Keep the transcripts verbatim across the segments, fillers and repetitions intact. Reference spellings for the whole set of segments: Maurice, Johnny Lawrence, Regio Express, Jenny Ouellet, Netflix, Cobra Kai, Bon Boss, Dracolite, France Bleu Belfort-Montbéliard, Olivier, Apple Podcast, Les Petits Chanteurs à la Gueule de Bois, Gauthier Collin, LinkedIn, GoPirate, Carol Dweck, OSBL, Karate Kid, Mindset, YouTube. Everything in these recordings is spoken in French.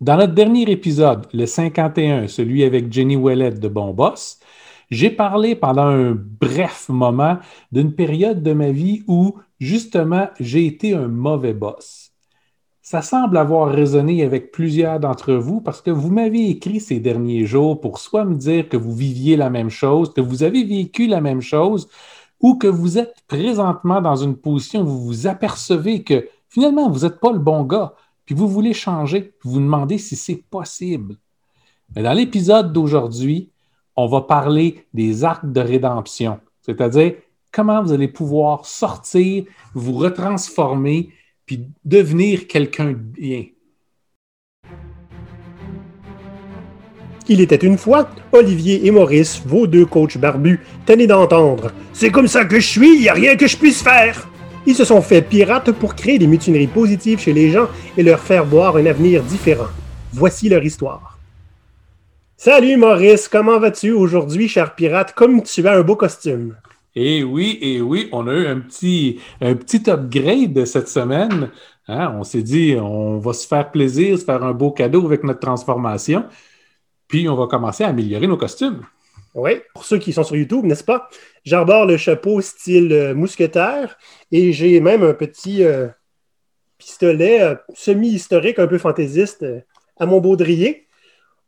Dans notre dernier épisode, le cinquante et un, celui avec Jenny Ouellet de Bon Boss, j'ai parlé pendant un bref moment d'une période de ma vie où, justement, j'ai été un mauvais boss. Ça semble avoir résonné avec plusieurs d'entre vous parce que vous m'avez écrit ces derniers jours pour soit me dire que vous viviez la même chose, que vous avez vécu la même chose ou que vous êtes présentement dans une position où vous vous apercevez que finalement, vous n'êtes pas le bon gars puis vous voulez changer, puis vous demandez si c'est possible. Mais dans l'épisode d'aujourd'hui, on va parler des arcs de rédemption, c'est-à-dire comment vous allez pouvoir sortir, vous retransformer, puis devenir quelqu'un de bien. Il était une fois, Olivier et Maurice, vos deux coachs barbus, tannés d'entendre « C'est comme ça que je suis, il n'y a rien que je puisse faire !» Ils se sont fait pirates pour créer des mutineries positives chez les gens et leur faire voir un avenir différent. Voici leur histoire. Salut Maurice, comment vas-tu aujourd'hui, cher pirate, comme tu as un beau costume? Eh oui, eh oui, on a eu un petit, un petit upgrade cette semaine. Hein? On s'est dit, on va se faire plaisir, se faire un beau cadeau avec notre transformation, puis on va commencer à améliorer nos costumes. Oui, pour ceux qui sont sur YouTube, n'est-ce pas? J'arbore le chapeau style euh, mousquetaire et j'ai même un petit euh, pistolet euh, semi-historique, un peu fantaisiste, euh, à mon baudrier.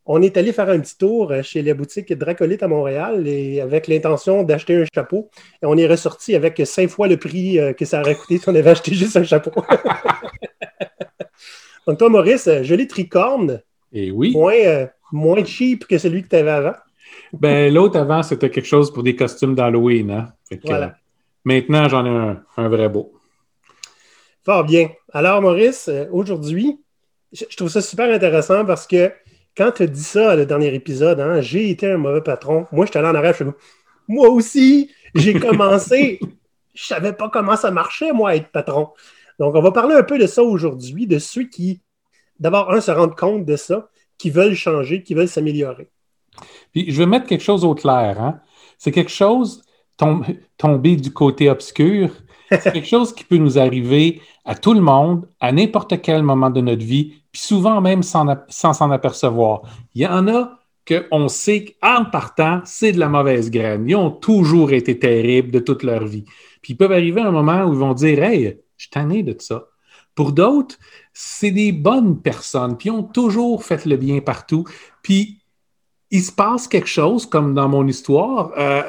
On est allé faire un petit tour chez la boutique Dracolite à Montréal et avec l'intention d'acheter un chapeau. Et on est ressorti avec cinq fois le prix que ça aurait coûté si on avait acheté juste un chapeau. Donc toi, Maurice, joli tricorne. Et oui. Moins, euh, moins cheap que celui que tu avais avant. Ben, l'autre avant, c'était quelque chose pour des costumes d'Halloween. Hein? Fait que, voilà. Euh, maintenant, j'en ai un, un vrai beau. Fort bien. Alors, Maurice, aujourd'hui, je, je trouve ça super intéressant parce que quand tu as dit ça, le dernier épisode, hein, j'ai été un mauvais patron. Moi, je suis allé en arrière chez moi. Moi aussi, j'ai commencé. Je savais pas comment ça marchait, moi, être patron. Donc, on va parler un peu de ça aujourd'hui, de ceux qui, d'abord, un, se rendent compte de ça, qui veulent changer, qui veulent s'améliorer. Puis, je vais mettre quelque chose au clair. Hein? C'est quelque chose tom- tombé du côté obscur. C'est quelque chose qui peut nous arriver à tout le monde, à n'importe quel moment de notre vie, puis souvent même sans, sans s'en apercevoir. Il y en a qu'on sait qu'en partant, c'est de la mauvaise graine. Ils ont toujours été terribles de toute leur vie. Puis ils peuvent arriver à un moment où ils vont dire « Hey, je suis tanné de ça ». Pour d'autres, c'est des bonnes personnes, puis ils ont toujours fait le bien partout. Puis il se passe quelque chose, comme dans mon histoire, euh,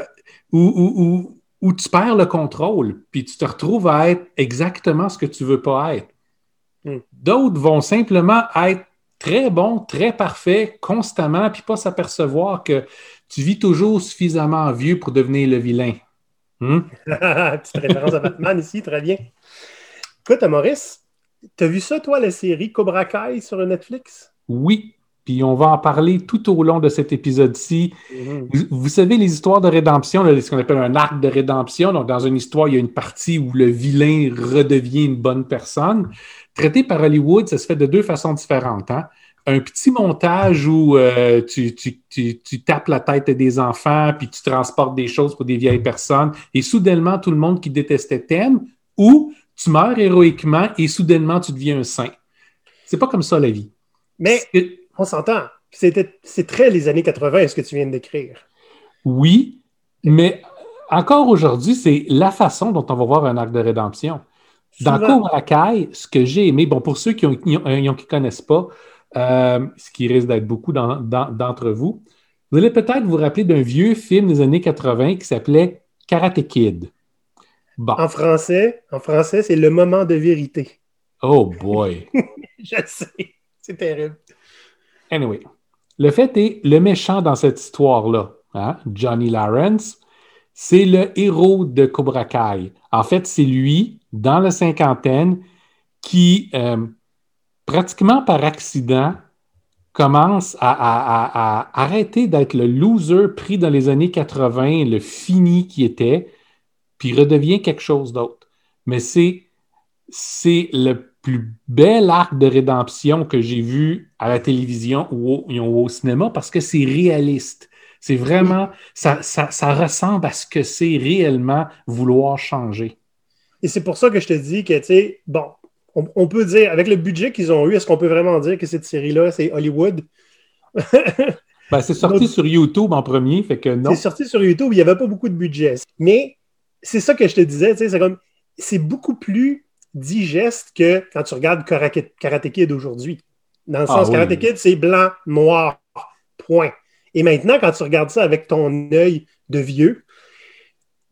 où... où, où où tu perds le contrôle, puis tu te retrouves à être exactement ce que tu ne veux pas être. Mm. D'autres vont simplement être très bons, très parfaits, constamment, puis pas s'apercevoir que tu vis toujours suffisamment vieux pour devenir le vilain. Hmm? Petite référence à Batman ici, très bien. Écoute, Maurice, t'as vu ça, toi, la série Cobra Kai sur Netflix? Oui. Puis on va en parler tout au long de cet épisode-ci. Mmh. Vous, vous savez, les histoires de rédemption, là, ce qu'on appelle un arc de rédemption. Donc, dans une histoire, il y a une partie où le vilain redevient une bonne personne. Traité par Hollywood, ça se fait de deux façons différentes. Hein? Un petit montage où euh, tu, tu, tu, tu tapes la tête des enfants puis tu transportes des choses pour des vieilles personnes et soudainement, tout le monde qui détestait t'aime ou tu meurs héroïquement et soudainement, tu deviens un saint. C'est pas comme ça, la vie. Mais... C'est... On s'entend. C'était, c'est très les années quatre-vingts, ce que tu viens de décrire. Oui, mais encore aujourd'hui, c'est la façon dont on va voir un arc de rédemption. Souvent. Dans Cobra Kai, ce que j'ai aimé, bon, pour ceux qui ne connaissent pas, euh, ce qui risque d'être beaucoup dans, dans, d'entre vous, vous allez peut-être vous rappeler d'un vieux film des années quatre-vingts qui s'appelait Karate Kid. Bon. En français, en français, c'est Le moment de vérité. Oh boy! Je sais, c'est terrible. Anyway, le fait est, le méchant dans cette histoire-là, hein, Johnny Lawrence, c'est le héros de Cobra Kai. En fait, c'est lui, dans la cinquantaine, qui, euh, pratiquement par accident, commence à, à, à, à arrêter d'être le loser pris dans les années quatre-vingts, le fini qui était, puis redevient quelque chose d'autre. Mais c'est, c'est le plus bel arc de rédemption que j'ai vu à la télévision ou au, ou au cinéma parce que c'est réaliste. C'est vraiment... Ça, ça, ça ressemble à ce que c'est réellement vouloir changer. Et c'est pour ça que je te dis que, tu sais, bon, on, on peut dire, avec le budget qu'ils ont eu, est-ce qu'on peut vraiment dire que cette série-là, c'est Hollywood? Ben, c'est sorti Donc, sur YouTube en premier, fait que non. C'est sorti sur YouTube, il n'y avait pas beaucoup de budget. Mais c'est ça que je te disais, tu sais, c'est comme, c'est beaucoup plus digeste que quand tu regardes Karate Kid aujourd'hui. Dans le sens, ah, oui. Karate Kid, c'est blanc, noir, point. Et maintenant, quand tu regardes ça avec ton œil de vieux,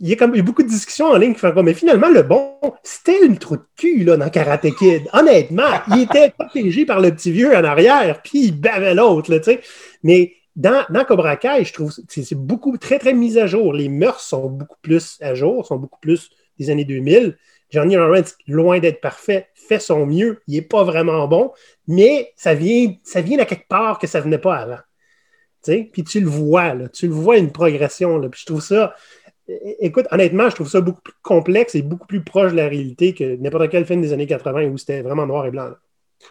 il y a, comme, il y a beaucoup de discussions en ligne qui font comme, mais finalement, le bon, c'était une trou de cul, là, dans Karate Kid. Honnêtement, il était protégé par le petit vieux en arrière, puis il bavait l'autre, là, tu sais. Mais Dans, dans Cobra Kai, je trouve que c'est, c'est beaucoup, très, très mis à jour. Les mœurs sont beaucoup plus à jour, sont beaucoup plus des années deux mille. Johnny Lawrence, loin d'être parfait, fait son mieux. Il n'est pas vraiment bon, mais ça vient, ça vient de quelque part que ça ne venait pas avant. T'sais? Puis tu le vois, là, tu le vois une progression. Là. Puis je trouve ça, écoute, honnêtement, je trouve ça beaucoup plus complexe et beaucoup plus proche de la réalité que n'importe quel film des années quatre-vingts où c'était vraiment noir et blanc.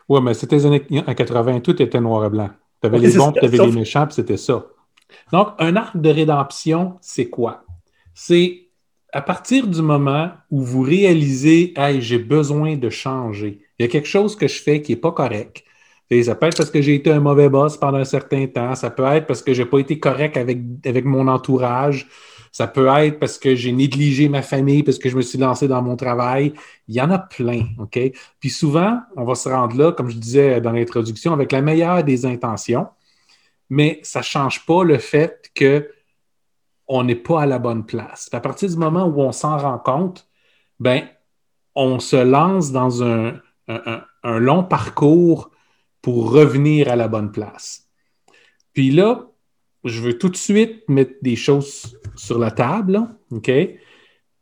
Oui, mais c'était les années quatre-vingts, tout était noir et blanc. Tu avais les bons, tu avais les méchants, puis c'était ça. Donc, un arc de rédemption, c'est quoi? C'est à partir du moment où vous réalisez « Hey, j'ai besoin de changer. Il y a quelque chose que je fais qui n'est pas correct. » Et ça peut être parce que j'ai été un mauvais boss pendant un certain temps. Ça peut être parce que je n'ai pas été correct avec, avec mon entourage. Ça peut être parce que j'ai négligé ma famille, parce que je me suis lancé dans mon travail. Il y en a plein, OK? Puis souvent, on va se rendre là, comme je disais dans l'introduction, avec la meilleure des intentions, mais ça ne change pas le fait qu'on n'est pas à la bonne place. Puis à partir du moment où on s'en rend compte, bien, on se lance dans un, un, un, un long parcours pour revenir à la bonne place. Puis là, je veux tout de suite mettre des choses sur la table, OK?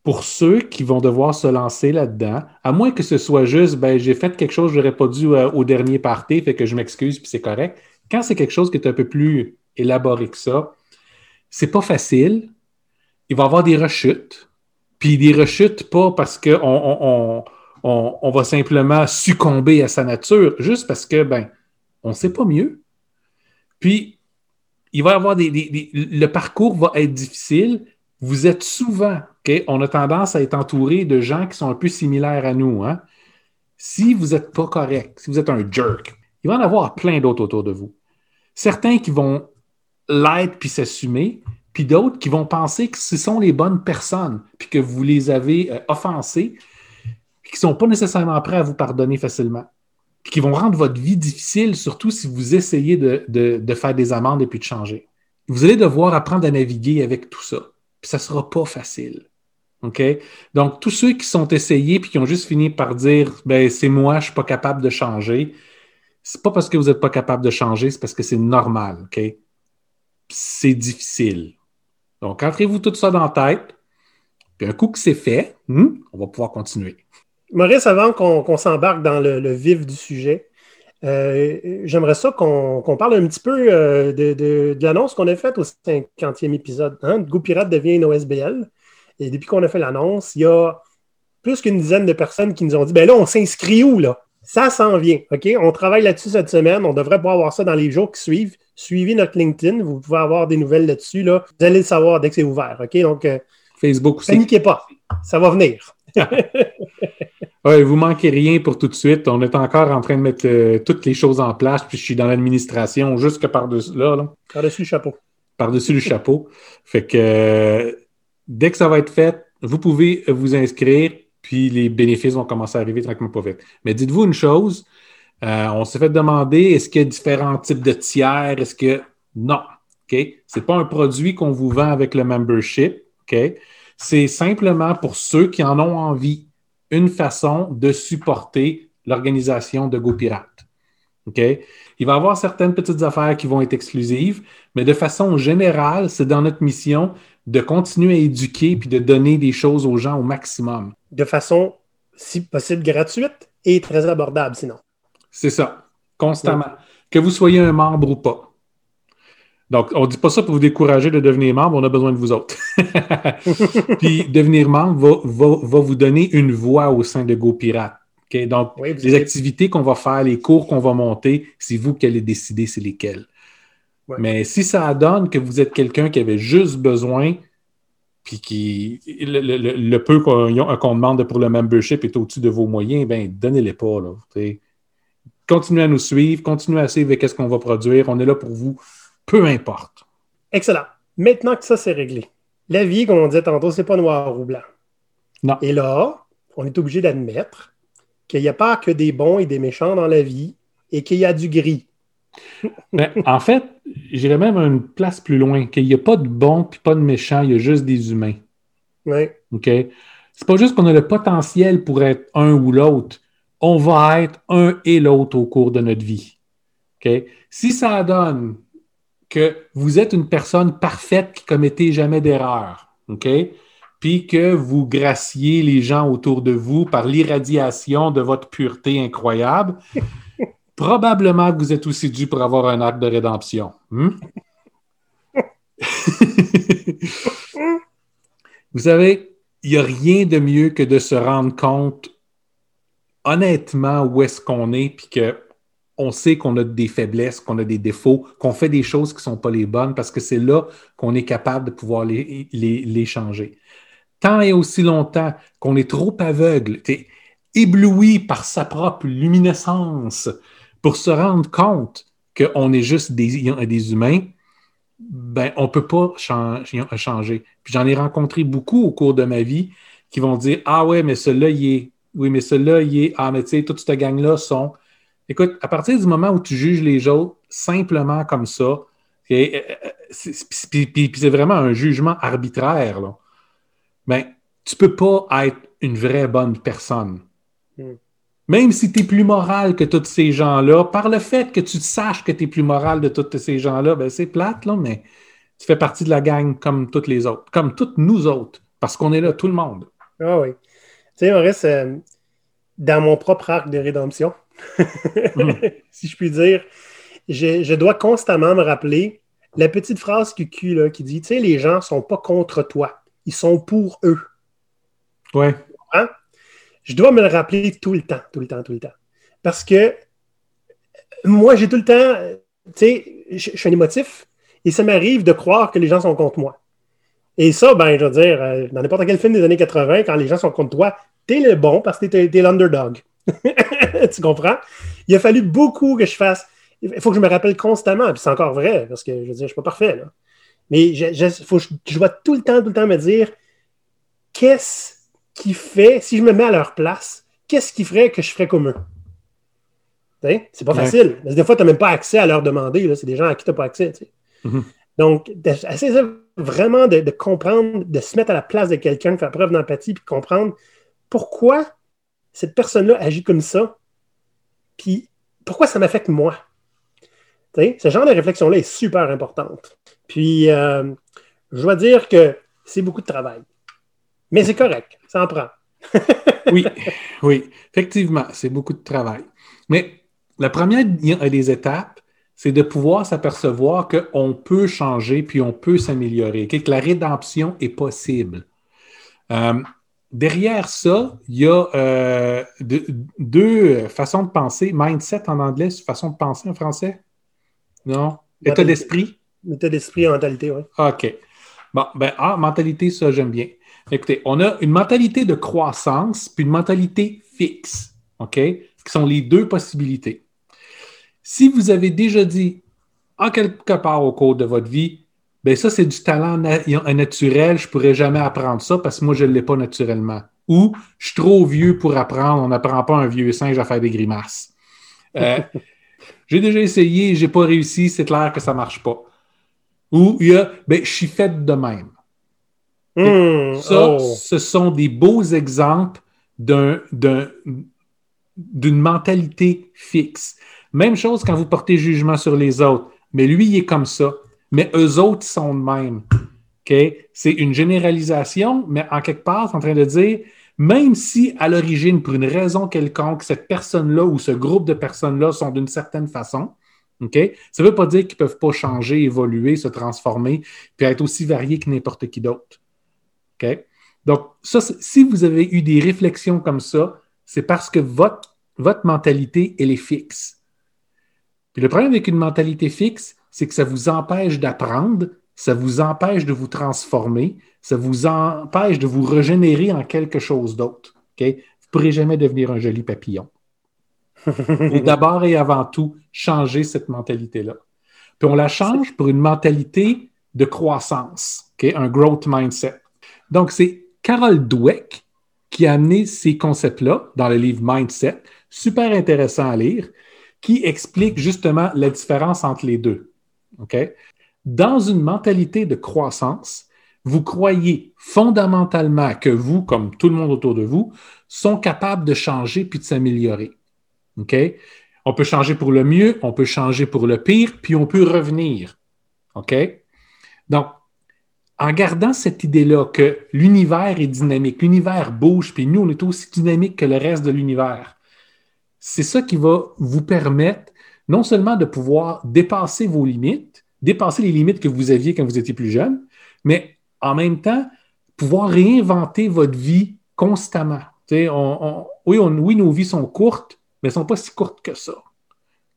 Pour ceux qui vont devoir se lancer là-dedans, à moins que ce soit juste, ben j'ai fait quelque chose que je n'aurais pas dû euh, au dernier party, fait que je m'excuse, puis c'est correct. Quand c'est quelque chose qui est un peu plus élaboré que ça, c'est pas facile. Il va y avoir des rechutes. Puis des rechutes, pas parce qu'on on, on, on, on va simplement succomber à sa nature, juste parce que, ben, on ne sait pas mieux. Puis, il va y avoir des, des, des... Le parcours va être difficile. Vous êtes souvent... Okay? On a tendance à être entouré de gens qui sont un peu similaires à nous. Hein? Si vous n'êtes pas correct, si vous êtes un jerk, il va en avoir plein d'autres autour de vous. Certains qui vont l'être puis s'assumer, puis d'autres qui vont penser que ce sont les bonnes personnes puis que vous les avez euh, offensés puis qui ne sont pas nécessairement prêts à vous pardonner facilement. Puis qui vont rendre votre vie difficile, surtout si vous essayez de, de, de faire des amendes et puis de changer. Vous allez devoir apprendre à naviguer avec tout ça. Puis ça ne sera pas facile. OK? Donc, tous ceux qui sont essayés puis qui ont juste fini par dire « ben c'est moi, je ne suis pas capable de changer », c'est pas parce que vous n'êtes pas capable de changer, c'est parce que c'est normal. OK? C'est difficile. Donc, entrez-vous tout ça dans la tête. Puis un coup que c'est fait, hmm, on va pouvoir continuer. Maurice, avant qu'on, qu'on s'embarque dans le, le vif du sujet, euh, j'aimerais ça qu'on, qu'on parle un petit peu euh, de, de, de l'annonce qu'on a faite au cinquantième épisode. Hein? GoPirate devient une O S B L. Et depuis qu'on a fait l'annonce, il y a plus qu'une dizaine de personnes qui nous ont dit « ben là, on s'inscrit où, là? Ça s'en vient, OK? On travaille là-dessus cette semaine. On devrait pouvoir avoir ça dans les jours qui suivent. Suivez notre LinkedIn. Vous pouvez avoir des nouvelles là-dessus. Là. Vous allez le savoir dès que c'est ouvert, OK? Donc, euh, Facebook aussi. Paniquez pas. Ça va venir. Oui, vous ne manquez rien pour tout de suite. On est encore en train de mettre euh, toutes les choses en place, puis je suis dans l'administration jusque par-dessus là. là. Par-dessus le chapeau. Par-dessus le chapeau. Fait que euh, dès que ça va être fait, vous pouvez vous inscrire, puis les bénéfices vont commencer à arriver tranquillement pas vite. Mais dites-vous une chose, euh, on s'est fait demander est-ce qu'il y a différents types de tiers? Est-ce que. Non. OK? C'est pas un produit qu'on vous vend avec le membership. OK? C'est simplement pour ceux qui en ont envie, une façon de supporter l'organisation de GoPirate. Okay? Il va y avoir certaines petites affaires qui vont être exclusives, mais de façon générale, c'est dans notre mission de continuer à éduquer puis de donner des choses aux gens au maximum. De façon, si possible, gratuite et très abordable, sinon. C'est ça, constamment. Ouais. Que vous soyez un membre ou pas. Donc, on ne dit pas ça pour vous décourager de devenir membre, on a besoin de vous autres. Puis, devenir membre va, va, va vous donner une voix au sein de GoPirate. Okay? Donc, oui, les avez... activités qu'on va faire, les cours qu'on va monter, c'est vous qui allez décider c'est lesquels. Ouais. Mais si ça donne que vous êtes quelqu'un qui avait juste besoin, qui, qui le, le, le peu qu'on, qu'on demande pour le membership est au-dessus de vos moyens, ben donnez-les pas. Là, t'sais. Continuez à nous suivre, continuez à suivre qu'est-ce qu'on va produire. On est là pour vous, peu importe. Excellent. Maintenant que ça, c'est réglé. La vie, comme on disait tantôt, c'est pas noir ou blanc. Non. Et là, on est obligé d'admettre qu'il n'y a pas que des bons et des méchants dans la vie et qu'il y a du gris. Ben, en fait, j'irais même à une place plus loin, qu'il n'y a pas de bons et pas de méchants, il y a juste des humains. Oui. OK? C'est pas juste qu'on a le potentiel pour être un ou l'autre. On va être un et l'autre au cours de notre vie. OK? Si ça donne que vous êtes une personne parfaite qui ne commettez jamais d'erreur, OK? Puis que vous graciez les gens autour de vous par l'irradiation de votre pureté incroyable, probablement que vous êtes aussi dû pour avoir un acte de rédemption. Hmm? Vous savez, il n'y a rien de mieux que de se rendre compte honnêtement où est-ce qu'on est, puis que on sait qu'on a des faiblesses, qu'on a des défauts, qu'on fait des choses qui ne sont pas les bonnes, parce que c'est là qu'on est capable de pouvoir les, les, les changer. Tant et aussi longtemps qu'on est trop aveugle, ébloui par sa propre luminescence pour se rendre compte qu'on est juste des, des humains, ben, on ne peut pas changer, changer. Puis j'en ai rencontré beaucoup au cours de ma vie qui vont dire « Ah ouais, mais celui-là, il est... Oui, mais celui-là, il est... Ah, mais tu sais, toute cette gang-là sont... » Écoute, à partir du moment où tu juges les autres simplement comme ça, puis c'est, c'est, c'est, c'est vraiment un jugement arbitraire, là, ben, tu ne peux pas être une vraie bonne personne. Mm. Même si tu es plus moral que tous ces gens-là, par le fait que tu saches que tu es plus moral de tous ces gens-là, ben, c'est plate, là, mais tu fais partie de la gang comme toutes les autres, comme toutes nous autres, parce qu'on est là, tout le monde. Ah oui. Tu sais, Maurice, euh, dans mon propre arc de rédemption, mm. si je puis dire, je, je dois constamment me rappeler la petite phrase Q Q là, qui dit, tu sais, les gens ne sont pas contre toi, ils sont pour eux. Ouais. Hein? Je dois me le rappeler tout le temps, tout le temps, tout le temps. Parce que moi, j'ai tout le temps, tu sais, je, je suis un émotif et ça m'arrive de croire que les gens sont contre moi. Et ça, ben, je veux dire, dans n'importe quel film des années quatre-vingts, quand les gens sont contre toi, t'es le bon parce que t'es, t'es l'underdog. Tu comprends? Il a fallu beaucoup que je fasse. Il faut que je me rappelle constamment, puis c'est encore vrai, parce que je veux dire, je suis pas parfait, là. Mais il faut que je dois tout le temps, tout le temps me dire qu'est-ce qui fait, si je me mets à leur place, qu'est-ce qui ferait que je ferais comme eux? T'sais? C'est pas ouais. facile. Parce que des fois, t'as même pas accès à leur demander, là. C'est des gens à qui t'as pas accès, tu sais. Mm-hmm. Donc, essayer vraiment de, de comprendre, de se mettre à la place de quelqu'un, de faire preuve d'empathie, puis de comprendre pourquoi cette personne-là agit comme ça, puis pourquoi ça m'affecte moi? T'sais, ce genre de réflexion-là est super importante. Puis, euh, je dois dire que c'est beaucoup de travail. Mais c'est correct, ça en prend. Oui, oui, effectivement, c'est beaucoup de travail. Mais la première des étapes, c'est de pouvoir s'apercevoir qu'on peut changer puis on peut s'améliorer, que la rédemption est possible. Euh, Derrière ça, il y a euh, de, deux façons de penser. Mindset en anglais, façon de penser en français? Non? État d'esprit? État d'esprit, mentalité, oui. OK. Bon, ben, ah, mentalité, ça, j'aime bien. Écoutez, on a une mentalité de croissance puis une mentalité fixe, OK? Ce qui sont les deux possibilités. Si vous avez déjà dit, en quelque part au cours de votre vie, bien, ça, c'est du talent na- naturel. Je ne pourrais jamais apprendre ça parce que moi, je ne l'ai pas naturellement. Ou, je suis trop vieux pour apprendre. On n'apprend pas un vieux singe à faire des grimaces. Euh, j'ai déjà essayé, je n'ai pas réussi. C'est clair que ça ne marche pas. Ou, il y a, bien, je suis faite de même. Mmh, ça, oh. ce sont des beaux exemples d'un, d'un, d'une mentalité fixe. Même chose quand vous portez jugement sur les autres. Mais lui, il est comme ça. Mais eux autres sont de même. Okay? C'est une généralisation, mais en quelque part, c'est en train de dire, même si à l'origine, pour une raison quelconque, cette personne-là ou ce groupe de personnes-là sont d'une certaine façon, okay? Ça ne veut pas dire qu'ils ne peuvent pas changer, évoluer, se transformer, puis être aussi variés que n'importe qui d'autre. Okay? Donc, ça, si vous avez eu des réflexions comme ça, c'est parce que votre, votre mentalité, elle est fixe. Puis le problème avec une mentalité fixe, c'est que ça vous empêche d'apprendre, ça vous empêche de vous transformer, ça vous empêche de vous régénérer en quelque chose d'autre. Okay? Vous ne pourrez jamais devenir un joli papillon. Et d'abord et avant tout, changer cette mentalité-là. Puis on la change pour une mentalité de croissance, okay? Un growth mindset. Donc, c'est Carol Dweck qui a amené ces concepts-là dans le livre Mindset, super intéressant à lire, qui explique justement la différence entre les deux. Okay? Dans une mentalité de croissance, vous croyez fondamentalement que vous, comme tout le monde autour de vous, sont capables de changer puis de s'améliorer. Okay? On peut changer pour le mieux, on peut changer pour le pire, puis on peut revenir. Okay? Donc, en gardant cette idée-là que l'univers est dynamique, l'univers bouge, puis nous, on est aussi dynamique que le reste de l'univers, c'est ça qui va vous permettre non seulement de pouvoir dépasser vos limites, dépasser les limites que vous aviez quand vous étiez plus jeune, mais en même temps, pouvoir réinventer votre vie constamment. Tu sais, on, on, oui, on, oui, nos vies sont courtes, mais elles ne sont pas si courtes que ça.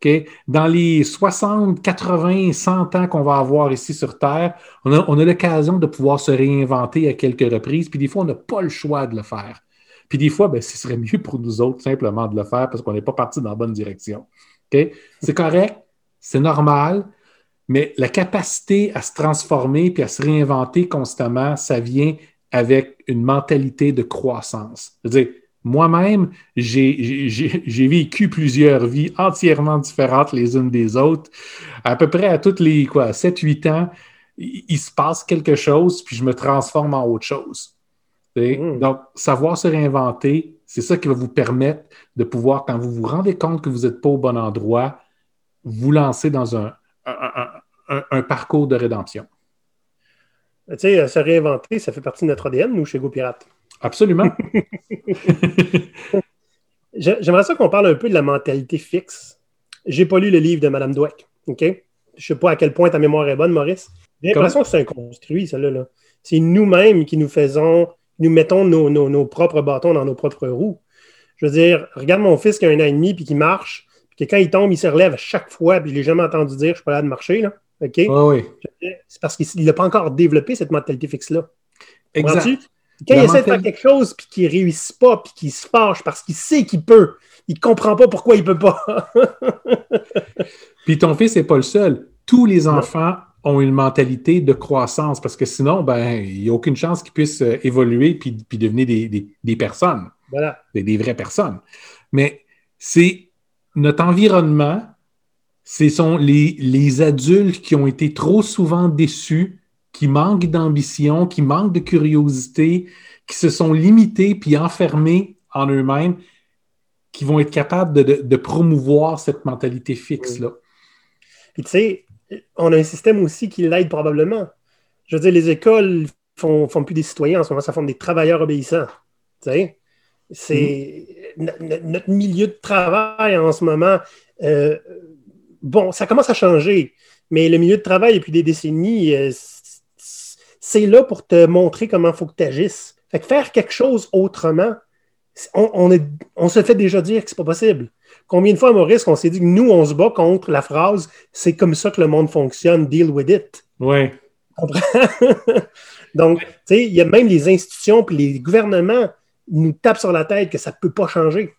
Okay? Dans les soixante, quatre-vingts, cent ans qu'on va avoir ici sur Terre, on a, on a l'occasion de pouvoir se réinventer à quelques reprises, puis des fois, on n'a pas le choix de le faire. Puis des fois, ben, ce serait mieux pour nous autres simplement de le faire parce qu'on n'est pas parti dans la bonne direction. Okay? C'est correct, c'est normal, mais la capacité à se transformer puis à se réinventer constamment, ça vient avec une mentalité de croissance. C'est-à-dire, moi-même, j'ai, j'ai, j'ai vécu plusieurs vies entièrement différentes les unes des autres. À peu près à toutes les quoi, sept huit ans, il, il se passe quelque chose puis je me transforme en autre chose. Mmh. Donc, savoir se réinventer, c'est ça qui va vous permettre de pouvoir, quand vous vous rendez compte que vous n'êtes pas au bon endroit, vous lancer dans un, un, un, un parcours de rédemption. Tu sais, se réinventer, ça fait partie de notre A D N, nous, chez GoPirate. Absolument. J'aimerais ça qu'on parle un peu de la mentalité fixe. J'ai pas lu le livre de Madame Dweck, OK? Je sais pas à quel point ta mémoire est bonne, Maurice. J'ai l'impression Comment? que c'est un construit, celle-là. Là. C'est nous-mêmes qui nous faisons... nous mettons nos, nos, nos propres bâtons dans nos propres roues. Je veux dire, regarde mon fils qui a un an et demi puis qui marche, puis que quand il tombe, il se relève à chaque fois, puis je ne l'ai jamais entendu dire « je ne suis pas là de marcher ». Là. Okay? Ah oui. C'est parce qu'il n'a pas encore développé cette mentalité fixe-là. Exact. Quand La il mentalité... essaie de faire quelque chose puis qu'il ne réussit pas, puis qu'il se fâche parce qu'il sait qu'il peut, il ne comprend pas pourquoi il ne peut pas. Puis ton fils n'est pas le seul. Tous les enfants... ont une mentalité de croissance parce que sinon, ben, il n'y a aucune chance qu'ils puissent euh, évoluer puis, puis devenir des, des, des personnes, voilà. des, des vraies personnes. Mais c'est notre environnement, ce sont les, les adultes qui ont été trop souvent déçus, qui manquent d'ambition, qui manquent de curiosité, qui se sont limités puis enfermés en eux-mêmes, qui vont être capables de, de, de promouvoir cette mentalité fixe-là. Oui. Puis tu sais, on a un système aussi qui l'aide probablement. Je veux dire, les écoles font, font plus des citoyens en ce moment, ça forme des travailleurs obéissants. Tu sais, c'est mm. n- n- notre milieu de travail en ce moment. Euh, bon, ça commence à changer, mais le milieu de travail depuis des décennies, euh, c'est là pour te montrer comment il faut que tu agisses. Fait que faire quelque chose autrement, on, on, est, on se fait déjà dire que c'est pas possible. Combien de fois, Maurice, on s'est dit que nous, on se bat contre la phrase « c'est comme ça que le monde fonctionne, deal with it ». Oui. Donc, tu sais, il y a même les institutions et les gouvernements nous tapent sur la tête que ça ne peut pas changer.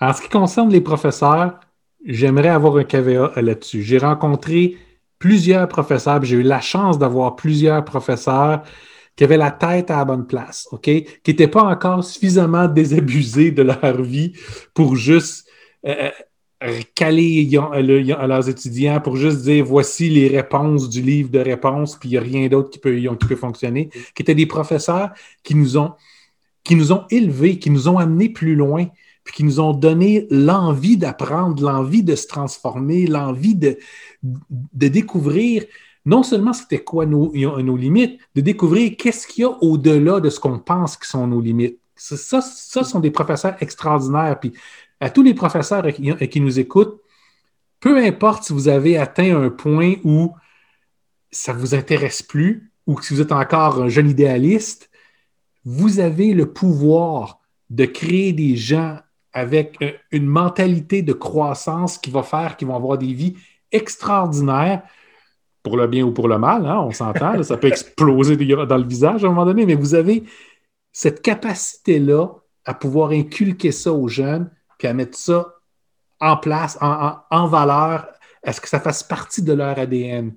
En ce qui concerne les professeurs, j'aimerais avoir un caveat là-dessus. J'ai rencontré plusieurs professeurs, j'ai eu la chance d'avoir plusieurs professeurs qui avaient la tête à la bonne place, OK? Qui n'étaient pas encore suffisamment désabusés de leur vie pour juste... Euh, caler à leurs étudiants pour juste dire voici les réponses du livre de réponses, puis il n'y a rien d'autre qui peut, qui peut fonctionner, qui étaient des professeurs qui nous ont, qui nous ont élevés, qui nous ont amenés plus loin, puis qui nous ont donné l'envie d'apprendre, l'envie de se transformer, l'envie de, de découvrir non seulement c'était quoi nos, nos limites, de découvrir qu'est-ce qu'il y a au-delà de ce qu'on pense qui sont nos limites. Ça, ça sont des professeurs extraordinaires, puis à tous les professeurs qui, qui nous écoutent, peu importe si vous avez atteint un point où ça ne vous intéresse plus ou si vous êtes encore un jeune idéaliste, vous avez le pouvoir de créer des gens avec une mentalité de croissance qui va faire qu'ils vont avoir des vies extraordinaires. pour le bien ou pour le mal, hein, on s'entend, là, ça peut exploser dans le visage à un moment donné, mais vous avez cette capacité-là à pouvoir inculquer ça aux jeunes, puis à mettre ça en place, en, en, en valeur, à ce que ça fasse partie de leur A D N.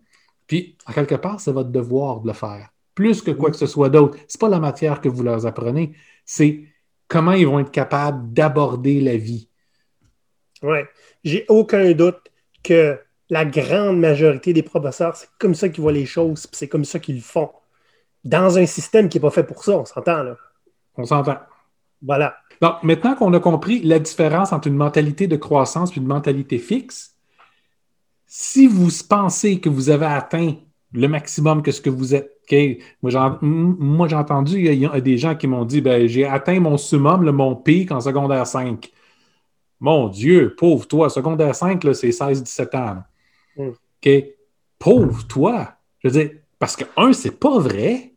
Puis, en quelque part, c'est votre devoir de le faire. Plus que quoi que ce soit d'autre. Ce n'est pas la matière que vous leur apprenez, c'est comment ils vont être capables d'aborder la vie. Oui. J'ai aucun doute que la grande majorité des professeurs, c'est comme ça qu'ils voient les choses, puis c'est comme ça qu'ils le font. Dans un système qui n'est pas fait pour ça, on s'entend, là. On s'entend. Voilà. Donc, maintenant qu'on a compris la différence entre une mentalité de croissance et une mentalité fixe, si vous pensez que vous avez atteint le maximum que ce que vous êtes, okay, moi, j'ai, moi j'ai entendu, il y, y a des gens qui m'ont dit, ben j'ai atteint mon summum, le, mon pic en secondaire cinq. Mon Dieu, pauvre toi, secondaire cinq, là, c'est seize dix-sept ans. Mm. Okay. Pauvre toi. Je veux dire, parce que, un, c'est pas vrai.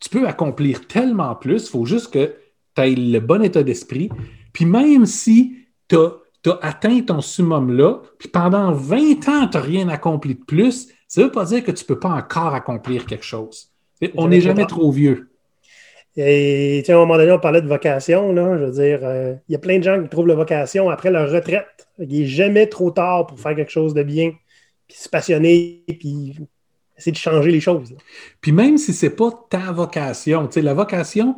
Tu peux accomplir tellement plus, il faut juste que tu aies le bon état d'esprit. Puis même si tu as atteint ton summum-là, puis pendant vingt ans, tu n'as rien accompli de plus, ça ne veut pas dire que tu ne peux pas encore accomplir quelque chose. On n'est jamais trop vieux. Et à un moment donné, on parlait de vocation, là, je veux dire, euh, il y a plein de gens qui trouvent la vocation après leur retraite. Il n'est jamais trop tard pour faire quelque chose de bien, puis se passionner, puis essayer de changer les choses. Là. Puis même si ce n'est pas ta vocation, tu sais, la vocation,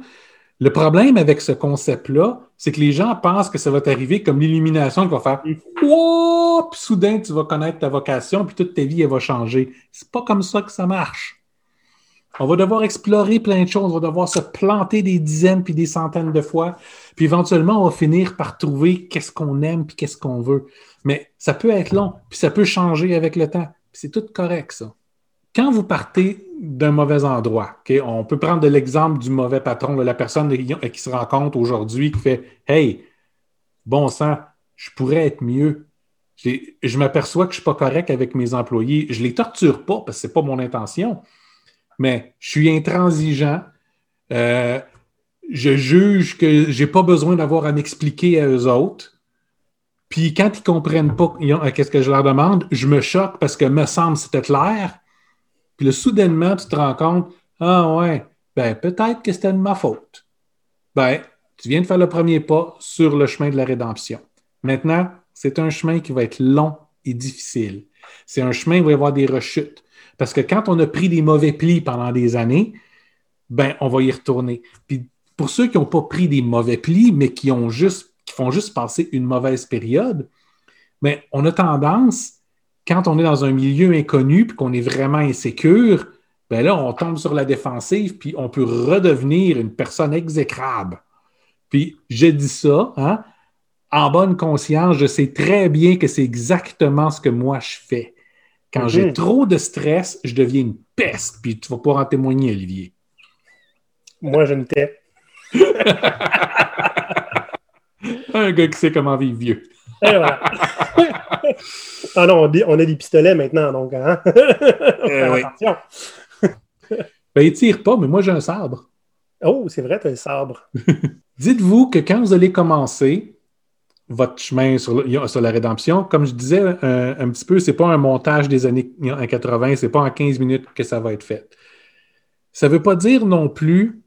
le problème avec ce concept-là, c'est que les gens pensent que ça va t'arriver comme l'illumination qui va faire « Wow! » Puis soudain, tu vas connaître ta vocation, puis toute ta vie, elle va changer. C'est pas comme ça que ça marche. On va devoir explorer plein de choses, on va devoir se planter des dizaines puis des centaines de fois, puis éventuellement, on va finir par trouver qu'est-ce qu'on aime puis qu'est-ce qu'on veut. Mais ça peut être long, puis ça peut changer avec le temps. Puis c'est tout correct, ça. Quand vous partez d'un mauvais endroit, okay, on peut prendre de l'exemple du mauvais patron, là, la personne qui se rend compte aujourd'hui qui fait « Hey, bon sang, je pourrais être mieux. » J'ai, je m'aperçois que je ne suis pas correct avec mes employés. Je ne les torture pas parce que ce n'est pas mon intention. Mais je suis intransigeant, euh, je juge que je n'ai pas besoin d'avoir à m'expliquer à eux autres. Puis quand ils ne comprennent pas qu'est-ce que je leur demande, je me choque parce que me semble que c'était clair. Puis là, soudainement, tu te rends compte, « Ah ouais, ben peut-être que c'était de ma faute. » Ben, tu viens de faire le premier pas sur le chemin de la rédemption. Maintenant, c'est un chemin qui va être long et difficile. C'est un chemin où il va y avoir des rechutes. Parce que quand on a pris des mauvais plis pendant des années, ben on va y retourner. Puis pour ceux qui n'ont pas pris des mauvais plis, mais qui ont juste, qui font juste passer une mauvaise période, ben on a tendance, quand on est dans un milieu inconnu puis qu'on est vraiment insécure, ben là, on tombe sur la défensive puis on peut redevenir une personne exécrable. Puis je dis ça, hein, en bonne conscience, je sais très bien que c'est exactement ce que moi je fais. Quand mm-hmm. j'ai trop de stress, je deviens une peste. Puis tu vas pas en témoigner, Olivier. Moi, je me tais. Un gars qui sait comment vivre vieux. Voilà. Ah non, on a des pistolets maintenant, donc. Hein? euh, oui. Attention. Ben, ils tirent pas, mais moi, j'ai un sabre. Oh, c'est vrai, tu as un sabre. Dites-vous que quand vous allez commencer votre chemin sur, le, sur la rédemption, comme je disais un, un petit peu, c'est pas un montage des années quatre-vingt, c'est pas en quinze minutes que ça va être fait. Ça veut pas dire non plus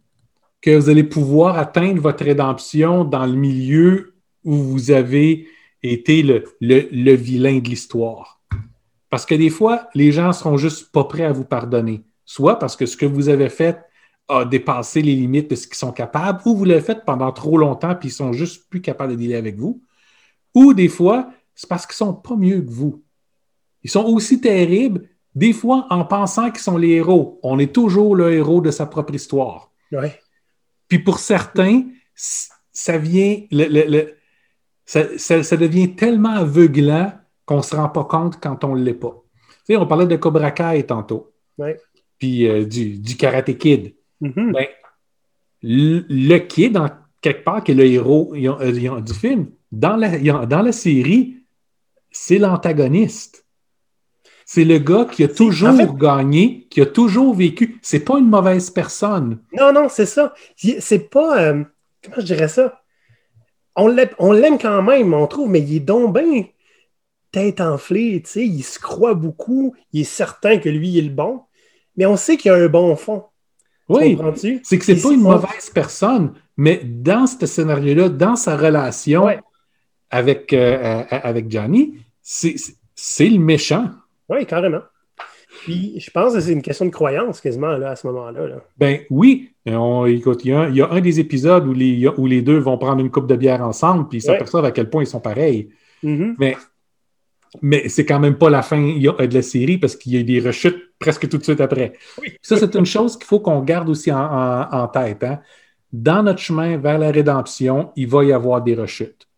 que vous allez pouvoir atteindre votre rédemption dans le milieu où vous avez été le, le, le vilain de l'histoire. Parce que des fois, les gens seront juste pas prêts à vous pardonner. Soit parce que ce que vous avez fait a dépassé les limites de ce qu'ils sont capables, ou vous l'avez fait pendant trop longtemps puis ils sont juste plus capables de dealer avec vous. Ou des fois, c'est parce qu'ils ne sont pas mieux que vous. Ils sont aussi terribles, des fois en pensant qu'ils sont les héros. On est toujours le héros de sa propre histoire. Ouais. Puis pour certains, ça vient, le, le, le, ça, ça, ça devient tellement aveuglant qu'on ne se rend pas compte quand on ne l'est pas. Tu sais, on parlait de Cobra Kai tantôt, ouais. Puis euh, du, du Karate Kid. Mm-hmm. Ben, le, le kid, en quelque part, qui est le héros y a, y a, du film, Dans la, dans la série, c'est l'antagoniste. C'est le gars qui a toujours en fait, gagné, qui a toujours vécu. C'est pas une mauvaise personne. Non, non, c'est ça. C'est pas... Euh, comment je dirais ça? On l'aime, on l'aime quand même, on trouve, mais il est donc bien... tête enflée, tu sais, il se croit beaucoup, il est certain que lui, il est le bon, mais on sait qu'il y a un bon fond. Oui, comprends-tu? C'est que c'est pas une mauvaise personne, mais dans ce scénario-là, dans sa relation ouais. avec, euh, avec Johnny, c'est, c'est le méchant. Oui, carrément. Puis, je pense que c'est une question de croyance quasiment là, à ce moment-là. Là. Ben oui. On, écoute, il y, a un, il y a un des épisodes où les, où les deux vont prendre une coupe de bière ensemble puis ils s'aperçoivent ouais. à quel point ils sont pareils. Mm-hmm. Mais, mais c'est quand même pas la fin de la série parce qu'il y a des rechutes presque tout de suite après. Oui. Ça, c'est une chose qu'il faut qu'on garde aussi en, en, en tête. Hein? Dans notre chemin vers la rédemption, il va y avoir des rechutes.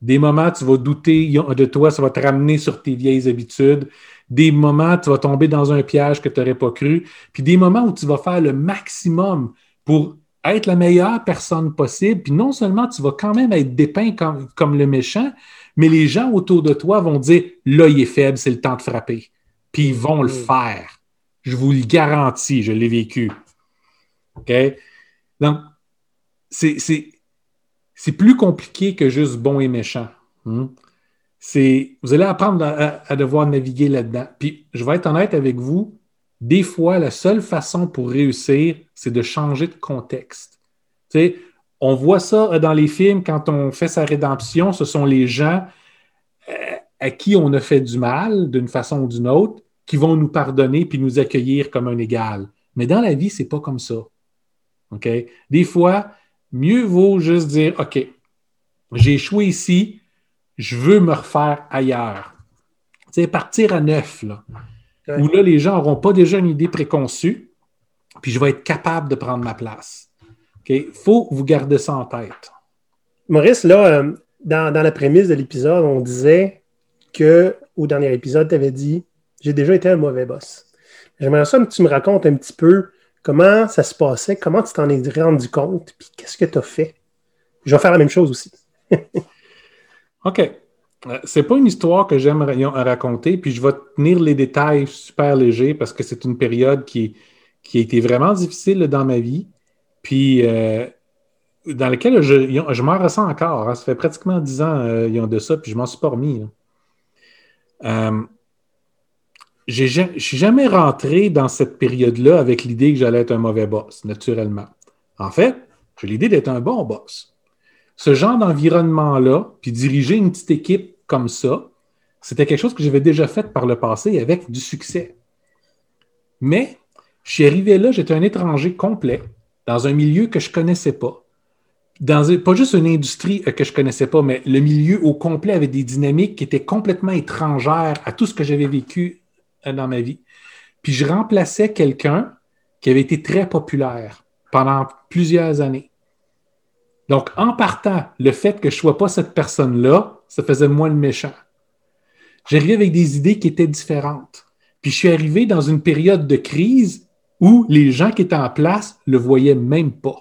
Des moments, tu vas douter de toi, ça va te ramener sur tes vieilles habitudes. Des moments, tu vas tomber dans un piège que tu n'aurais pas cru. Puis des moments où tu vas faire le maximum pour être la meilleure personne possible. Puis non seulement tu vas quand même être dépeint comme, comme le méchant, mais les gens autour de toi vont dire « Là, il est faible, c'est le temps de frapper. » Puis ils vont le faire. Je vous le garantis, je l'ai vécu. OK? Donc, c'est, c'est, c'est plus compliqué que juste bon et méchant. Hmm? C'est, vous allez apprendre à, à devoir naviguer là-dedans. Puis, je vais être honnête avec vous, des fois, la seule façon pour réussir, c'est de changer de contexte. Tu sais, on voit ça dans les films, quand on fait sa rédemption, ce sont les gens euh, à qui on a fait du mal, d'une façon ou d'une autre, qui vont nous pardonner puis nous accueillir comme un égal. Mais dans la vie, c'est pas comme ça. OK? Des fois, mieux vaut juste dire, OK, j'ai échoué ici, je veux me refaire ailleurs. C'est partir à neuf, là. Ouais. Où là, les gens n'auront pas déjà une idée préconçue, puis je vais être capable de prendre ma place. Il okay? Faut vous garder ça en tête. Maurice, là, euh, dans, dans la prémisse de l'épisode, on disait que, au dernier épisode, tu avais dit « J'ai déjà été un mauvais boss ». J'aimerais ça que tu me racontes un petit peu comment ça se passait, comment tu t'en es rendu compte, puis qu'est-ce que tu as fait. Je vais faire la même chose aussi. OK. C'est pas une histoire que j'aime raconter, puis je vais tenir les détails super légers parce que c'est une période qui, qui a été vraiment difficile dans ma vie, puis euh, dans laquelle je, je m'en ressens encore. Hein. Ça fait pratiquement dix ans euh, de ça, puis je m'en suis pas remis. Hein. Euh, j'ai, je ne suis jamais rentré dans cette période-là avec l'idée que j'allais être un mauvais boss, naturellement. En fait, j'ai l'idée d'être un bon boss. Ce genre d'environnement-là, puis diriger une petite équipe comme ça, c'était quelque chose que j'avais déjà fait par le passé avec du succès. Mais, je suis arrivé là, j'étais un étranger complet, dans un milieu que je ne connaissais pas. Dans, pas juste une industrie que je ne connaissais pas, mais le milieu au complet avait des dynamiques qui étaient complètement étrangères à tout ce que j'avais vécu dans ma vie. Puis je remplaçais quelqu'un qui avait été très populaire pendant plusieurs années. Donc, en partant, le fait que je ne sois pas cette personne-là, ça faisait de moi le méchant. J'arrivais avec des idées qui étaient différentes. Puis je suis arrivé dans une période de crise où les gens qui étaient en place ne le voyaient même pas.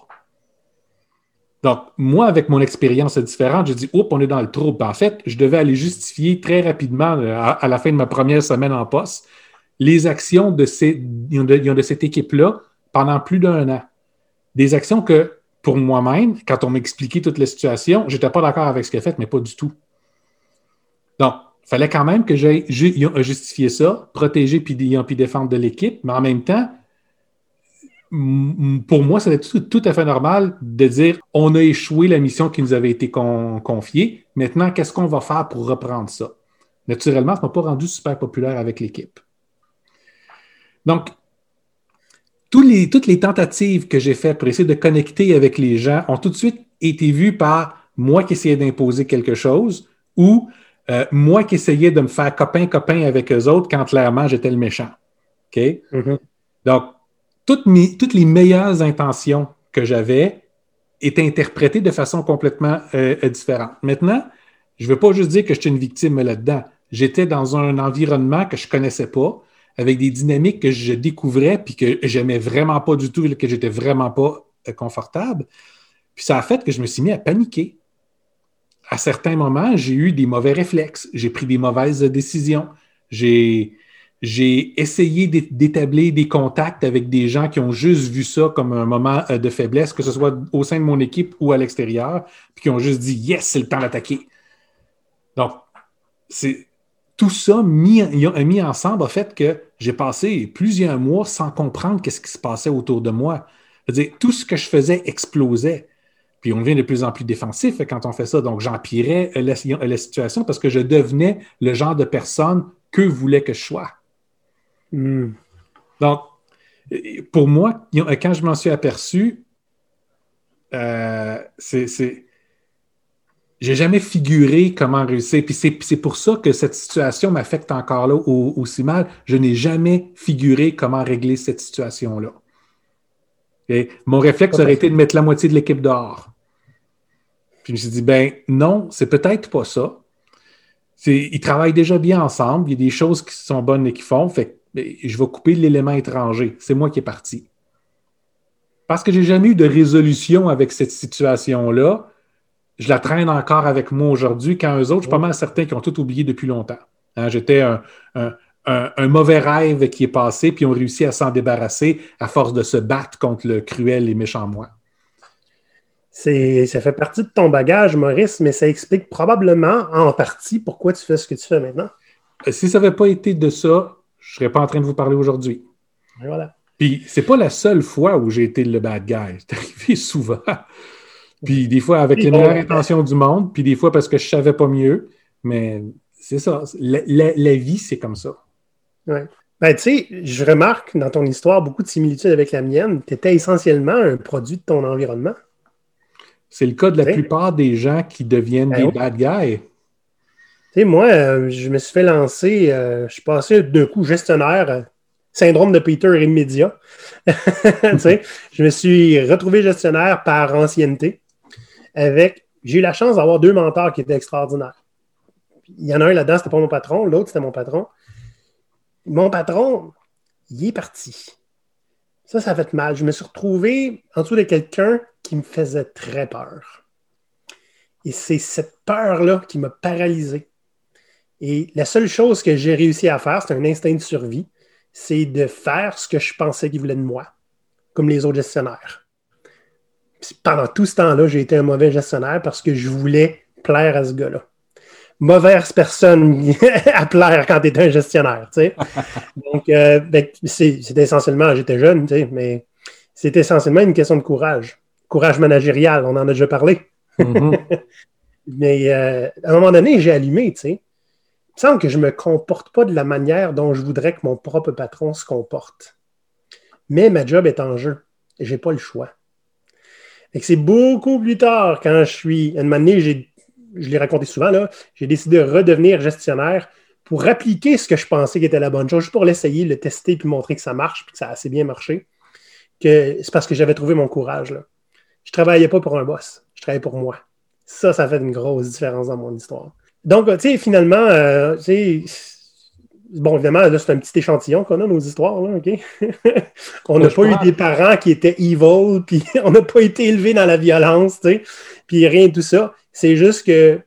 Donc, moi, avec mon expérience différente, j'ai dit « Oups, on est dans le trouble ». En fait, je devais aller justifier très rapidement, à la fin de ma première semaine en poste, les actions de, ces, de cette équipe-là pendant plus d'un an. Des actions que pour moi-même, quand on m'expliquait toute la situation, je n'étais pas d'accord avec ce qu'elle a fait, mais pas du tout. Donc, il fallait quand même que j'aille justifier ça, protéger puis défendre de l'équipe, mais en même temps, pour moi, c'était tout, tout à fait normal de dire « On a échoué la mission qui nous avait été con, confiée. Maintenant, qu'est-ce qu'on va faire pour reprendre ça? » Naturellement, ça ne m'a pas rendu super populaire avec l'équipe. Donc, Les, toutes les tentatives que j'ai faites pour essayer de connecter avec les gens ont tout de suite été vues par moi qui essayais d'imposer quelque chose ou euh, moi qui essayais de me faire copain-copain avec eux autres quand clairement j'étais le méchant. Okay? Mm-hmm. Donc, toutes, mes, toutes les meilleures intentions que j'avais étaient interprétées de façon complètement euh, différente. Maintenant, je ne veux pas juste dire que j'étais une victime là-dedans. J'étais dans un environnement que je ne connaissais pas, avec des dynamiques que je découvrais puis que j'aimais vraiment pas du tout, que j'étais vraiment pas confortable. Puis ça a fait que je me suis mis à paniquer. À certains moments, j'ai eu des mauvais réflexes, j'ai pris des mauvaises décisions, j'ai, j'ai essayé d'établir des contacts avec des gens qui ont juste vu ça comme un moment de faiblesse, que ce soit au sein de mon équipe ou à l'extérieur, puis qui ont juste dit « Yes, c'est le temps d'attaquer ». Donc, c'est... tout ça mis, mis ensemble a fait que j'ai passé plusieurs mois sans comprendre qu'est-ce qui se passait autour de moi. C'est-à-dire, tout ce que je faisais explosait. Puis on devient de plus en plus défensif quand on fait ça. Donc, j'empirais la, la situation parce que je devenais le genre de personne que voulait que je sois. Mm. Donc, pour moi, quand je m'en suis aperçu, euh, c'est... c'est j'ai jamais figuré comment réussir. Puis c'est, c'est pour ça que cette situation m'affecte encore là au, aussi mal. Je n'ai jamais figuré comment régler cette situation-là. Et mon réflexe aurait été de mettre la moitié de l'équipe dehors. Puis je me suis dit, ben non, c'est peut-être pas ça. C'est, ils travaillent déjà bien ensemble. Il y a des choses qui sont bonnes et qui font. Fait que je vais couper l'élément étranger. C'est moi qui est parti. Parce que j'ai jamais eu de résolution avec cette situation-là. Je la traîne encore avec moi aujourd'hui, quand eux autres, je suis pas mal certain qu'ils ont tout oublié depuis longtemps. Hein, j'étais un, un, un, un mauvais rêve qui est passé, puis ils ont réussi à s'en débarrasser à force de se battre contre le cruel et méchant moi. C'est, ça fait partie de ton bagage, Maurice, mais ça explique probablement en partie pourquoi tu fais ce que tu fais maintenant. Si ça n'avait pas été de ça, je ne serais pas en train de vous parler aujourd'hui. Et voilà. Puis, c'est pas la seule fois où j'ai été le bad guy. C'est arrivé souvent. Puis des fois avec les meilleures intentions du monde, puis des fois parce que je savais pas mieux. Mais c'est ça. La, la, la vie, c'est comme ça. Oui. Ben, tu sais, je remarque dans ton histoire beaucoup de similitudes avec la mienne. Tu étais essentiellement un produit de ton environnement. C'est le cas de la t'sais. plupart des gens qui deviennent ben, des oui. bad guys. Tu sais, moi, euh, je me suis fait lancer, euh, je suis passé d'un coup gestionnaire. Euh, Syndrome de Peter immédiat. Je me suis retrouvé gestionnaire par ancienneté. Avec, j'ai eu la chance d'avoir deux mentors qui étaient extraordinaires. Il y en a un là-dedans, c'était pas mon patron. L'autre, c'était mon patron. Mon patron, il est parti. Ça, ça a fait mal. Je me suis retrouvé en dessous de quelqu'un qui me faisait très peur. Et c'est cette peur-là qui m'a paralysé. Et la seule chose que j'ai réussi à faire, c'est un instinct de survie, c'est de faire ce que je pensais qu'il voulait de moi, comme les autres gestionnaires. Pendant tout ce temps-là, j'ai été un mauvais gestionnaire parce que je voulais plaire à ce gars-là. Mauvaise personne à plaire quand tu es un gestionnaire, tu sais. Donc, euh, ben, c'est, c'est essentiellement, j'étais jeune, tu sais, mais c'est essentiellement une question de courage. Courage managérial, on en a déjà parlé. Mm-hmm. Mais euh, à un moment donné, j'ai allumé, tu sais. Il me semble que je ne me comporte pas de la manière dont je voudrais que mon propre patron se comporte. Mais ma job est en jeu. Je n'ai pas le choix. Et que c'est beaucoup plus tard, quand je suis... À un moment donné, j'ai, je l'ai raconté souvent, là, j'ai décidé de redevenir gestionnaire pour appliquer ce que je pensais qui était la bonne chose, juste pour l'essayer, le tester, puis montrer que ça marche, puis que ça a assez bien marché. Que c'est parce que j'avais trouvé mon courage, là. Je ne travaillais pas pour un boss. Je travaillais pour moi. Ça, ça fait une grosse différence dans mon histoire. Donc, tu sais, finalement, euh, tu sais... Bon, évidemment, là, c'est un petit échantillon qu'on a, nos histoires, là, OK? On n'a pas parle. eu des parents qui étaient evil, puis on n'a pas été élevés dans la violence, tu sais, puis rien de tout ça. C'est juste qu'il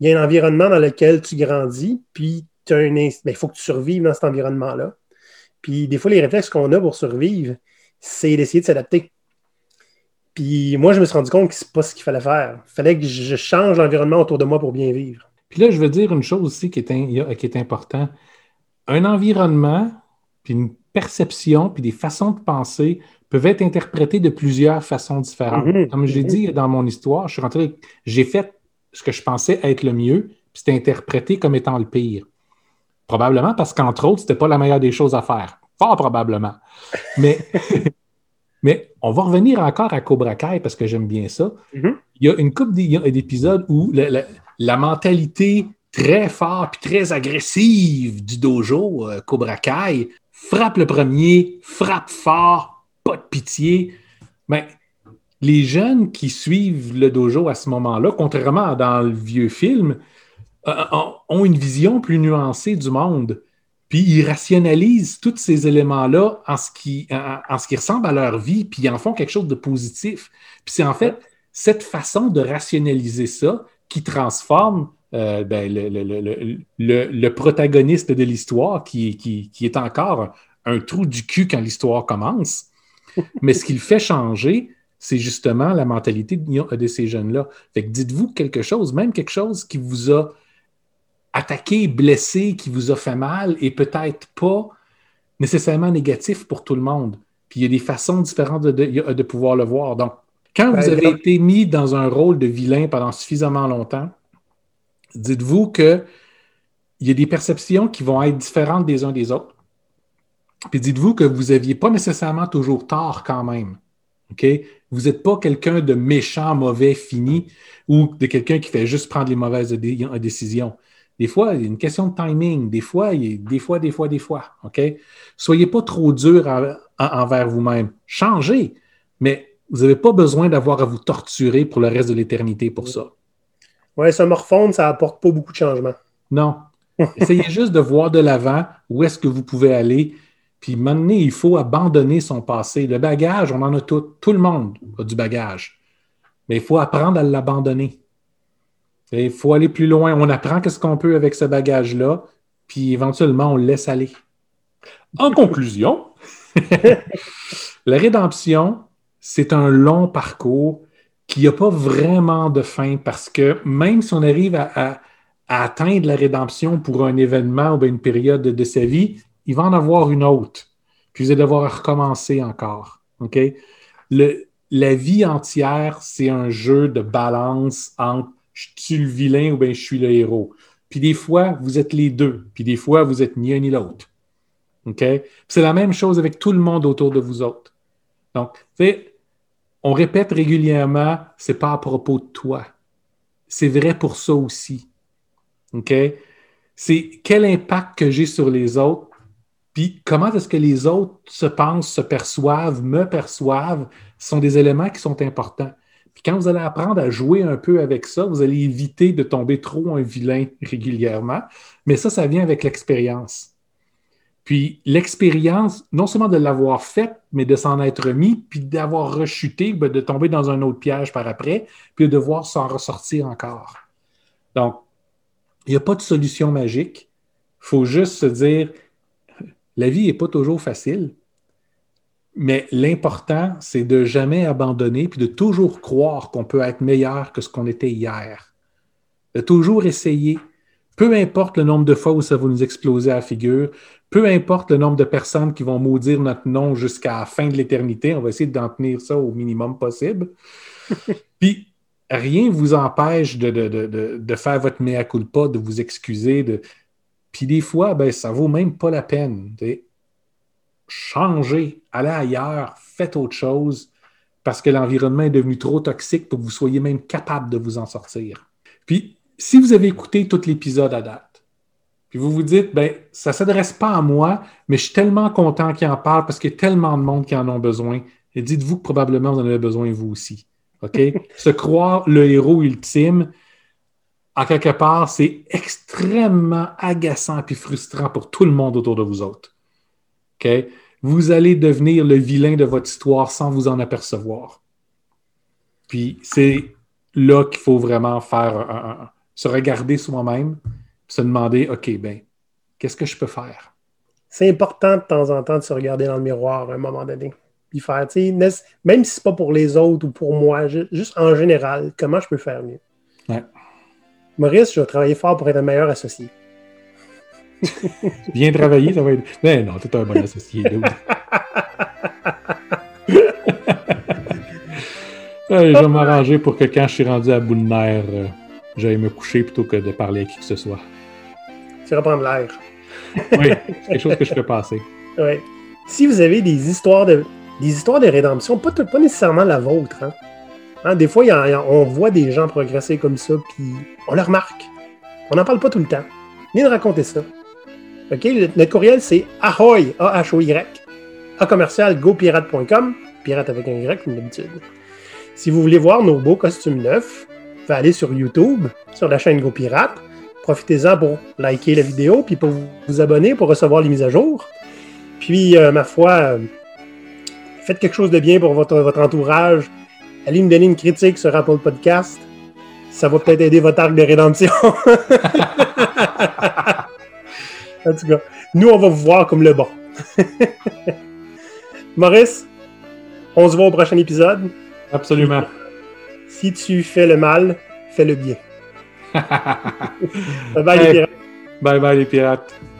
y a un environnement dans lequel tu grandis, puis t'as un inst... ben, faut que tu survives dans cet environnement-là. Puis des fois, les réflexes qu'on a pour survivre, c'est d'essayer de s'adapter. Puis moi, je me suis rendu compte que c'est pas ce qu'il fallait faire. Il fallait que je change l'environnement autour de moi pour bien vivre. Puis là, je veux dire une chose aussi qui est, in... qui est importante. Un environnement, puis une perception, puis des façons de penser peuvent être interprétées de plusieurs façons différentes. Mmh, Comme j'ai mmh. dit dans mon histoire, je suis rentré, j'ai fait ce que je pensais être le mieux, puis c'était interprété comme étant le pire. Probablement parce qu'entre autres, c'était pas la meilleure des choses à faire. Fort probablement. Mais, mais on va revenir encore à Cobra Kai parce que j'aime bien ça. Mmh. Il y a une couple d'épisodes où la, la, la mentalité... très fort puis très agressive du dojo, euh, Cobra Kai. Frappe le premier, frappe fort, pas de pitié. Mais les jeunes qui suivent le dojo à ce moment-là, contrairement à dans le vieux film, euh, ont une vision plus nuancée du monde. Puis ils rationalisent tous ces éléments-là en ce qui, en, en ce qui ressemble à leur vie, puis ils en font quelque chose de positif. Puis c'est en fait cette façon de rationaliser ça qui transforme Euh, ben, le, le, le, le, le protagoniste de l'histoire qui, qui, qui est encore un, un trou du cul quand l'histoire commence. Mais ce qui le fait changer, c'est justement la mentalité de, de ces jeunes-là. Fait que dites-vous quelque chose, même quelque chose qui vous a attaqué, blessé, qui vous a fait mal est peut-être pas nécessairement négatif pour tout le monde. Puis il y a des façons différentes de, de, de pouvoir le voir. Donc, quand vous avez été mis dans un rôle de vilain pendant suffisamment longtemps, dites-vous que il y a des perceptions qui vont être différentes des uns des autres. Puis dites-vous que vous n'aviez pas nécessairement toujours tort quand même. OK? Vous n'êtes pas quelqu'un de méchant, mauvais, fini, ou de quelqu'un qui fait juste prendre les mauvaises dé- décisions. Des fois, il y a une question de timing. Des fois, il y a des fois, des fois, des fois. OK? Soyez pas trop dur en, en, envers vous-même. Changez, mais vous n'avez pas besoin d'avoir à vous torturer pour le reste de l'éternité pour ça. Oui, se morfondre, ça n'apporte pas beaucoup de changements. Non. Essayez juste de voir de l'avant où est-ce que vous pouvez aller. Puis, maintenant, il faut abandonner son passé. Le bagage, on en a tout. Tout le monde a du bagage. Mais il faut apprendre à l'abandonner. Il faut aller plus loin. On apprend qu'est-ce qu'on peut avec ce bagage-là, puis éventuellement, on le laisse aller. En conclusion, la rédemption, c'est un long parcours qui n'a pas vraiment de fin parce que même si on arrive à, à, à atteindre la rédemption pour un événement ou bien une période de, de sa vie, il va en avoir une autre. Puis vous allez devoir recommencer encore. OK? Le, la vie entière, c'est un jeu de balance entre je suis le vilain ou bien je suis le héros. Puis des fois, vous êtes les deux. Puis des fois, vous êtes ni un ni l'autre. OK? Puis c'est la même chose avec tout le monde autour de vous autres. Donc, tu sais, on répète régulièrement, c'est pas à propos de toi. C'est vrai pour ça aussi. OK? C'est quel impact que j'ai sur les autres. Puis, comment est-ce que les autres se pensent, se perçoivent, me perçoivent, sont des éléments qui sont importants. Puis, quand vous allez apprendre à jouer un peu avec ça, vous allez éviter de tomber trop un vilain régulièrement. Mais ça, ça vient avec l'expérience. Puis, l'expérience, non seulement de l'avoir faite, mais de s'en être mis, puis d'avoir rechuté, bien, de tomber dans un autre piège par après, puis de devoir s'en ressortir encore. Donc, il n'y a pas de solution magique. Il faut juste se dire... La vie n'est pas toujours facile, mais l'important, c'est de jamais abandonner puis de toujours croire qu'on peut être meilleur que ce qu'on était hier. De toujours essayer, peu importe le nombre de fois où ça va nous exploser à la figure, peu importe le nombre de personnes qui vont maudire notre nom jusqu'à la fin de l'éternité, on va essayer d'en tenir ça au minimum possible. Puis, rien ne vous empêche de, de, de, de, de faire votre mea culpa, de vous excuser, de... Puis des fois, ben, ça vaut même pas la peine de changer, aller ailleurs, faites autre chose, parce que l'environnement est devenu trop toxique pour que vous soyez même capable de vous en sortir. Puis, si vous avez écouté tout l'épisode à date, puis vous vous dites, ben, ça ne s'adresse pas à moi, mais je suis tellement content qu'il en parle parce qu'il y a tellement de monde qui en ont besoin. Et dites-vous que probablement vous en avez besoin vous aussi. OK? Se croire le héros ultime, en quelque part, c'est extrêmement agaçant et frustrant pour tout le monde autour de vous autres. Okay? Vous allez devenir le vilain de votre histoire sans vous en apercevoir. Puis c'est là qu'il faut vraiment faire un, un, un, se regarder soi-même, se demander, OK, ben, qu'est-ce que je peux faire? C'est important de temps en temps de se regarder dans le miroir à un moment donné. Puis faire, tu sais, même si c'est pas pour les autres ou pour moi, juste en général, comment je peux faire mieux? Ouais. Maurice, je vais travailler fort pour être un meilleur associé. Bien travailler, ça va être... Mais non, t'es un bon associé. Allez, je vais m'arranger pour que quand je suis rendu à bout de nerfs, euh, j'aille me coucher plutôt que de parler à qui que ce soit. Tu reprends l'air. Oui, c'est quelque chose que je fais passer. Oui. Si vous avez des histoires de, des histoires de rédemption, pas, pas nécessairement la vôtre, hein? Hein, des fois, y a, y a, on voit des gens progresser comme ça, puis on le remarque. On n'en parle pas tout le temps. Venez de raconter ça. OK? Le, notre courriel, c'est ahoy, A-H-O-Y, à commercial, go pirate point com, pirate avec un Y, comme d'habitude. Si vous voulez voir nos beaux costumes neufs, vous allez sur YouTube, sur la chaîne GoPirate. Profitez-en pour liker la vidéo, puis pour vous abonner, pour recevoir les mises à jour. Puis, euh, ma foi, euh, faites quelque chose de bien pour votre, votre entourage. Allez me donner une critique sur Apple Podcast. Ça va peut-être aider votre arc de rédemption. En tout cas, nous, on va vous voir comme le bon. Maurice, on se voit au prochain épisode. Absolument. Si tu fais le mal, fais le bien. Bye bye, hey. Les pirates. Bye bye les pirates.